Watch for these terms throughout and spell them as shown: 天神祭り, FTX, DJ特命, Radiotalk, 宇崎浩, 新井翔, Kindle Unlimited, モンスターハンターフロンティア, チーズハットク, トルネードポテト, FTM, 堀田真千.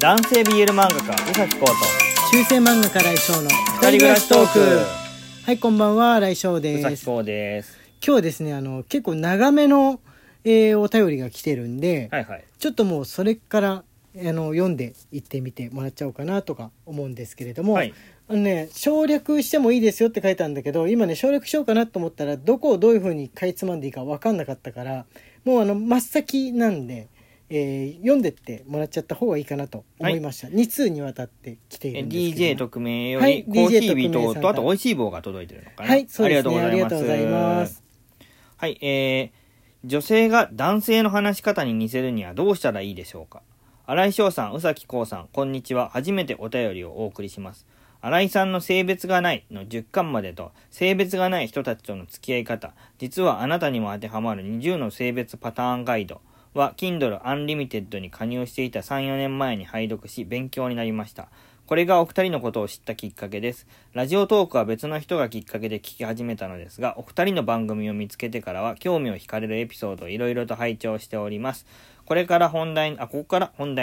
男性 BL 漫画家宇崎浩と中性漫画家来翔の二人暮らしトーク。はい、こんばんは、来翔です。宇崎浩です。今日はですね、結構長めの、お便りが来てるんで、はいはい、ちょっともうそれから読んでいってみてもらっちゃおうかなとか思うんですけれども、はい、省略してもいいですよって書いたんだけど、今ね省略しようかなと思ったらどこをどういう風にかいつまんでいいか分かんなかったから、もう真っ先なんで、読んでってもらっちゃった方がいいかなと思いました。はい、2通にわたって来ているんですけど、DJ 特命より、はい、コーヒービートとあと美味しい棒が届いてるのかな。はい、そうですね、ありがとうございます。はい、女性が男性の話し方に似せるにはどうしたらいいでしょうか。新井翔さん、宇崎浩さん、こんにちは。初めてお便りをお送りします。新井さんの性別がないの10巻までと、性別がない人たちとの付き合い方、実はあなたにも当てはまる20の性別パターンガイドは Kindle Unlimited に加入していた 3,4 年前に拝読し勉強になりました。これがお二人のことを知ったきっかけです。ラジオトークは別の人がきっかけで聞き始めたのですが、お二人の番組を見つけてからは興味を惹かれるエピソードをいろいろと拝聴しております。ここから本題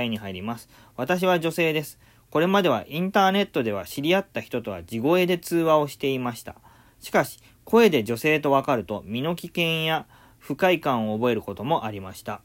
に入ります。私は女性です。これまではインターネットでは知り合った人とは地声で通話をしていました。しかし、声で女性と分かると身の危険や不快感を覚えることもありました。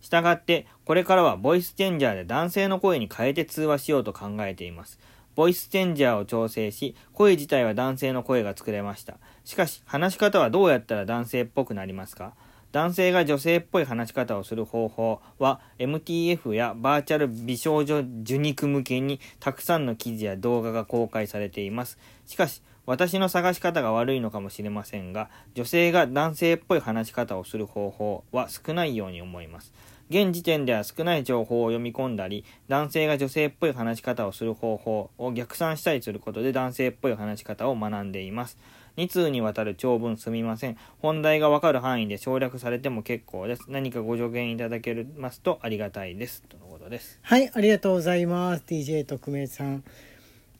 したがって、これからはボイスチェンジャーで男性の声に変えて通話しようと考えています。ボイスチェンジャーを調整し、声自体は男性の声が作れました。しかし、話し方はどうやったら男性っぽくなりますか？男性が女性っぽい話し方をする方法は MTF やバーチャル美少女受肉向けにたくさんの記事や動画が公開されています。しかし、私の探し方が悪いのかもしれませんが、女性が男性っぽい話し方をする方法は少ないように思います。現時点では少ない情報を読み込んだり、男性が女性っぽい話し方をする方法を逆算したりすることで男性っぽい話し方を学んでいます。2通にわたる長文すみません。本題がわかる範囲で省略されても結構です。何かご助言いただけますとありがたいです。とのことです。はい、ありがとうございます。DJ 特命さん。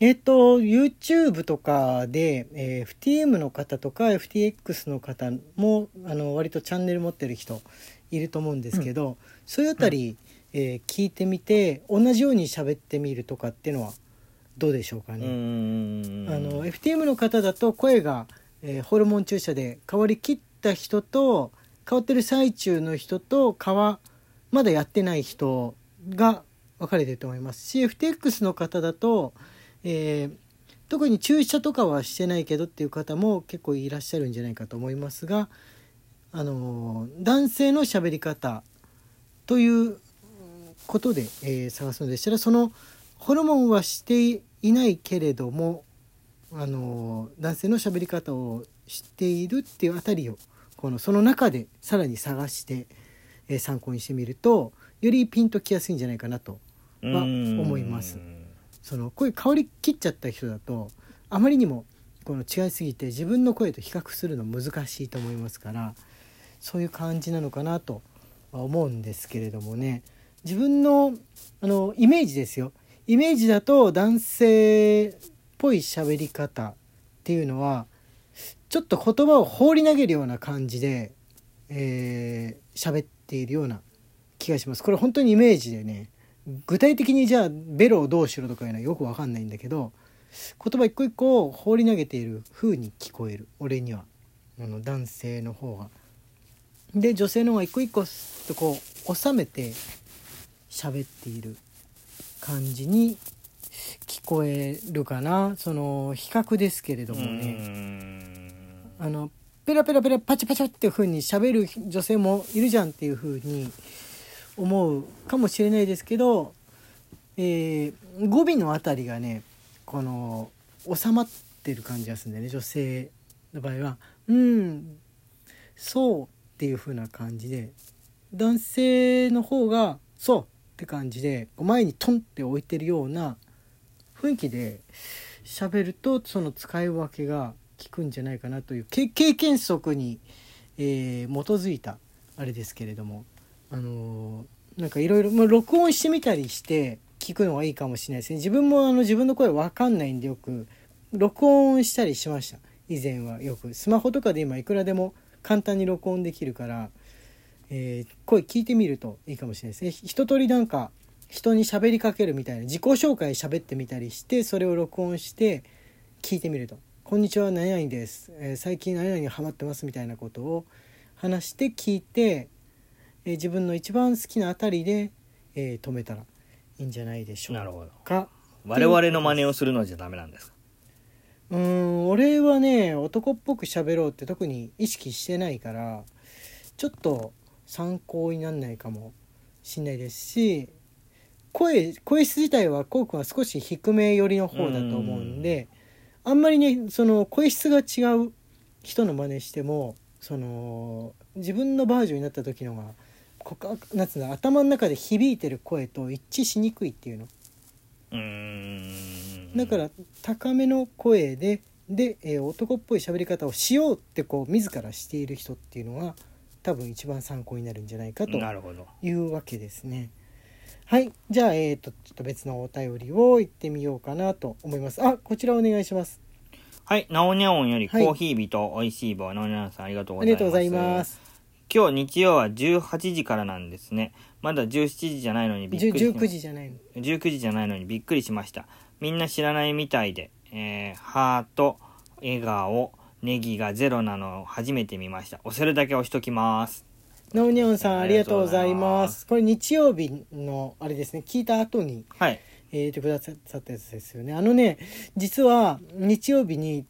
YouTube とかで、FTM の方とか FTX の方も割とチャンネル持ってる人いると思うんですけど、うん、そういうあたり、聞いてみて同じように喋ってみるとかっていうのはどうでしょうかね。FTM の方だと声が、ホルモン注射で変わりきった人と変わってる最中の人とまだやってない人が分かれてると思いますし、 FTX の方だと、特に注射とかはしてないけどっていう方も結構いらっしゃるんじゃないかと思いますが、男性の喋り方ということで、探すのでしたら、そのホルモンはしていないけれども男性の喋り方をしているっていうあたりをその中でさらに探して、参考にしてみるとよりピンときやすいんじゃないかなとは思います。声変わりきっちゃった人だとあまりにも違いすぎて自分の声と比較するの難しいと思いますから、そういう感じなのかなとは思うんですけれどもね。自分の、イメージですよ。イメージだと男性っぽい喋り方っていうのはちょっと言葉を放り投げるような感じで喋っているような気がします。これ本当にイメージでね、具体的にじゃあベロをどうしろとかいうのはよく分かんないんだけど、言葉一個一個を放り投げている風に聞こえる、俺には男性の方が。で、女性の方が一個一個と収めて喋っている感じに聞こえるかな。比較ですけれどもね、ペラペラペラパチパチっていう風に喋る女性もいるじゃんっていう風に思うかもしれないですけど、語尾のあたりがね収まってる感じがするんだよね。女性の場合はそうっていう風な感じで、男性の方がそうって感じで前にトンって置いてるような雰囲気で喋ると、その使い分けが効くんじゃないかなという経験則に、基づいたあれですけれども、なんかいろいろ録音してみたりして聞くのがいいかもしれないですね。自分も自分の声わかんないんでよく録音したりしました。以前はよくスマホとかで今いくらでも簡単に録音できるから、声聞いてみるといいかもしれないですね。一通りなんか人に喋りかけるみたいな、自己紹介喋ってみたりして、それを録音して聞いてみると、こんにちは何々です、最近何々にハマってますみたいなことを話して聞いて、自分の一番好きなあたりで、止めたらいいんじゃないでしょうか。なるほど。我々の真似をするのじゃダメなんですか？俺はね、男っぽく喋ろうって特に意識してないから、ちょっと参考にならないかもしんないですし、声質自体はコウ君は少し低め寄りの方だと思うんで、あんまりねその声質が違う人の真似しても、その自分のバージョンになった時のがなんつうの、頭の中で響いてる声と一致しにくいっていうの。だから高めの声で、男っぽい喋り方をしようってこう自らしている人っていうのが多分一番参考になるんじゃないかというわけですね。はい、じゃあ、ちょっと別のお便りを言ってみようかなと思います。あ、こちらお願いします。はい、なおにゃおんより、はい、コーヒー日とおいしい棒、なおにゃおんさんありがとうございます。ありがとうございます。今日日曜は18時からなんですね。まだ17時じゃないのにびっくりしました。19時じゃないの。19時じゃないのにびっくりしました。みんな知らないみたいで、ハート、笑顔、ネギがゼロなのを初めて見ました。押せるだけ押しときます。なおにゃおんさんありがとうございます。これ日曜日のあれですね。聞いた後に、はい、くださったやつですよね。あのね、実は日曜日に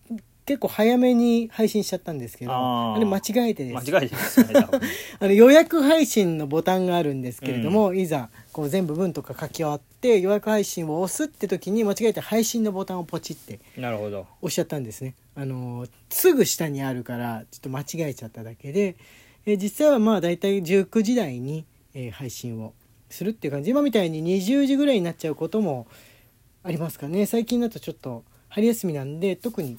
結構早めに配信しちゃったんですけど、あれ間違えてです。間違えてです、ね、あの予約配信のボタンがあるんですけれども、いざこう全部文とか書き終わって予約配信を押すって時に間違えて配信のボタンをポチって押しちゃったんですね。すぐ下にあるからちょっと間違えちゃっただけで、実際はまあだいたい19時台に、配信をするっていう感じ。今みたいに20時ぐらいになっちゃうこともありますかね。最近だとちょっと春休みなんで特に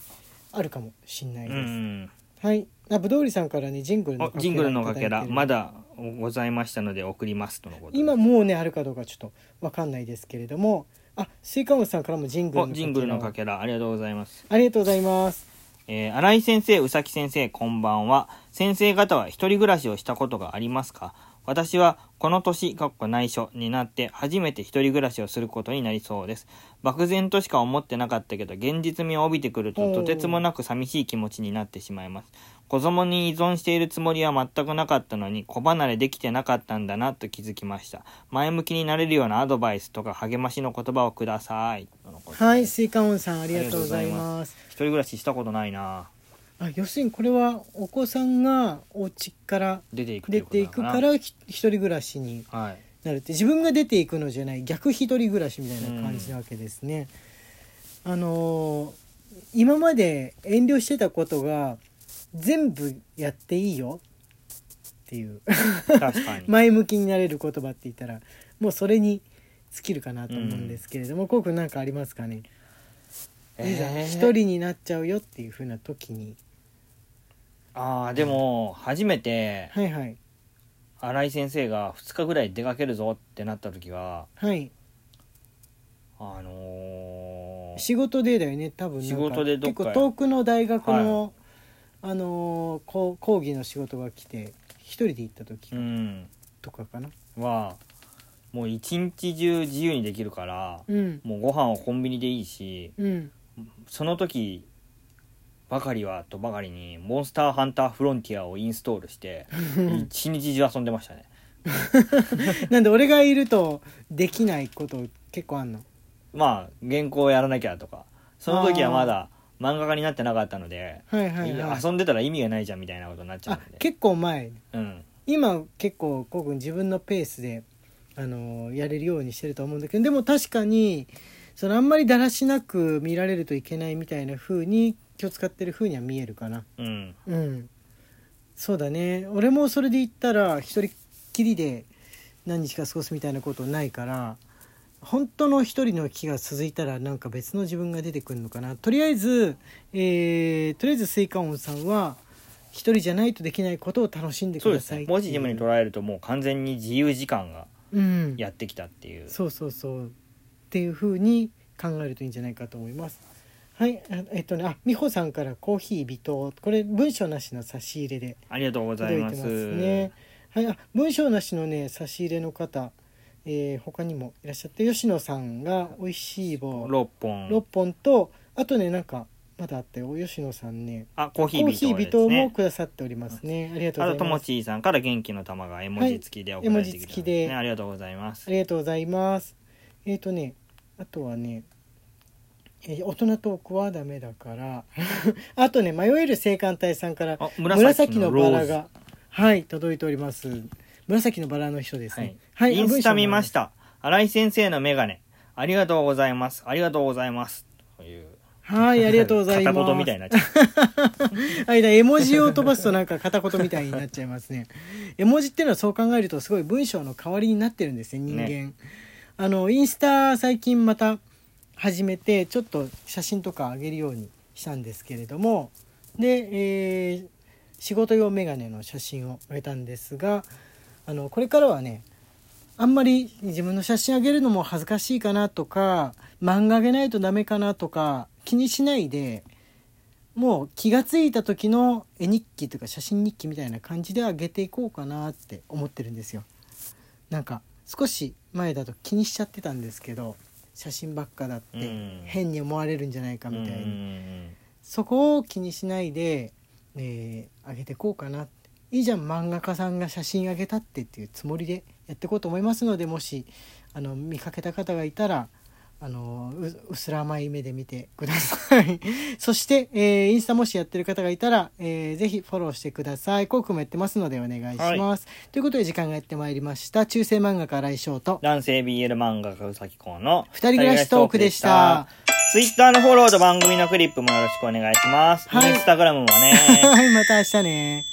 あるかもしれないです。うん、はい。ぶどうりさんからね、ジングルのかけらまだございましたので送りますとのことです。今もうねあるかどうかちょっとわかんないですけれども、あ、スイカモさんからもジングルのかけらありがとうございます。ありがとうございます。新井先生、宇崎先生、こんばんは。先生方は一人暮らしをしたことがありますか？私はこの年内緒になって初めて一人暮らしをすることになりそうです。漠然としか思ってなかったけど、現実味を帯びてくるととてつもなく寂しい気持ちになってしまいます。子供に依存しているつもりは全くなかったのに、子離れできてなかったんだなと気づきました。前向きになれるようなアドバイスとか励ましの言葉をください。はい、スイカオンさんありがとうございます。一人暮らししたことないな。要するにこれはお子さんがお家から出ていくから一人暮らしになるって、自分が出ていくのじゃない、逆一人暮らしみたいな感じなわけですね。今まで遠慮してたことが全部やっていいよっていう前向きになれる言葉って言ったらもうそれに尽きるかなと思うんですけれども、こうくんなんかありますかね。一人になっちゃうよっていう風な時に。ああ、でも初めて、はいはい、新井先生が2日ぐらい出かけるぞってなった時は、はい、仕事でだよね。多分なんか仕事でどっか結構遠くの大学の、はい、講義の仕事が来て一人で行った時か、うん、とかかなはもう一日中自由にできるから、うん、もうご飯をコンビニでいいし、うん、その時ばかりにモンスターハンターフロンティアをインストールして一日中遊んでましたねなんで俺がいるとできないこと結構あんの。まあ原稿をやらなきゃとか、その時はまだ漫画家になってなかったので、はいはいはい、遊んでたら意味がないじゃんみたいなことになっちゃうんで。あ、結構前、うん、今結構こう自分のペースでやれるようにしてると思うんだけど、でも確かにそのあんまりだらしなく見られるといけないみたいな風に気を使ってる風には見えるかな。うん、うん、そうだね。俺もそれで言ったら一人っきりで何日か過ごすみたいなことないから、本当の一人の気が続いたらなんか別の自分が出てくるのかな。とりあえずスイカオンさんは一人じゃないとできないことを楽しんでください。そうですね。ポジティブに捉えるともう完全に自由時間がうん、やってきたっていう、そうっていう風に考えるといいんじゃないかと思います。はい、美穂さんからコーヒー微糖、これ文章なしの差し入れでありがとうございますね。はい、文章なしのね差し入れの方、他にもいらっしゃって吉野さんがおいしい棒6本とあとねなんかまだあったよ吉野さんねあコーヒー人もくださっておりますねありがとうございますあとともちいさんから元気の玉が絵文字付きで送られてきて、ねはい、絵文字付きでありがとうございますありがとうございますあとはね大人トークはダメだからあとね迷える生還隊さんから紫のバラがはい届いております紫のバラの人ですね、はいはい、インスタ見ました新井先生のメガネありがとうございますありがとうございますというはいありがとうございます片言みたいになっちゃう間絵文字を飛ばすとなんか片言みたいになっちゃいますね絵文字っていうのはそう考えるとすごい文章の代わりになってるんですね人間ねインスタ最近また始めてちょっと写真とか上げるようにしたんですけれどもで、仕事用メガネの写真を上げたんですがこれからはねあんまり自分の写真あげるのも恥ずかしいかなとか漫画あげないとダメかなとか気にしないでもう気がついた時の絵日記とか写真日記みたいな感じであげていこうかなって思ってるんですよ。なんか少し前だと気にしちゃってたんですけど写真ばっかだって変に思われるんじゃないかみたいにそこを気にしないで、上げていこうかなっていいじゃん漫画家さんが写真あげたっていうつもりでやっていこうと思いますのでもし見かけた方がいたらうすら甘い目で見てくださいそして、インスタもしやってる方がいたら、ぜひフォローしてくださいコウ君もやってますのでお願いします、はい、ということで時間がやってまいりました中世漫画家新井翔と男性 BL 漫画家うさきこうの二人暮らしトークでした。ツイッターのフォローと番組のクリップもよろしくお願いします、はい、インスタグラムもねまた明日ね。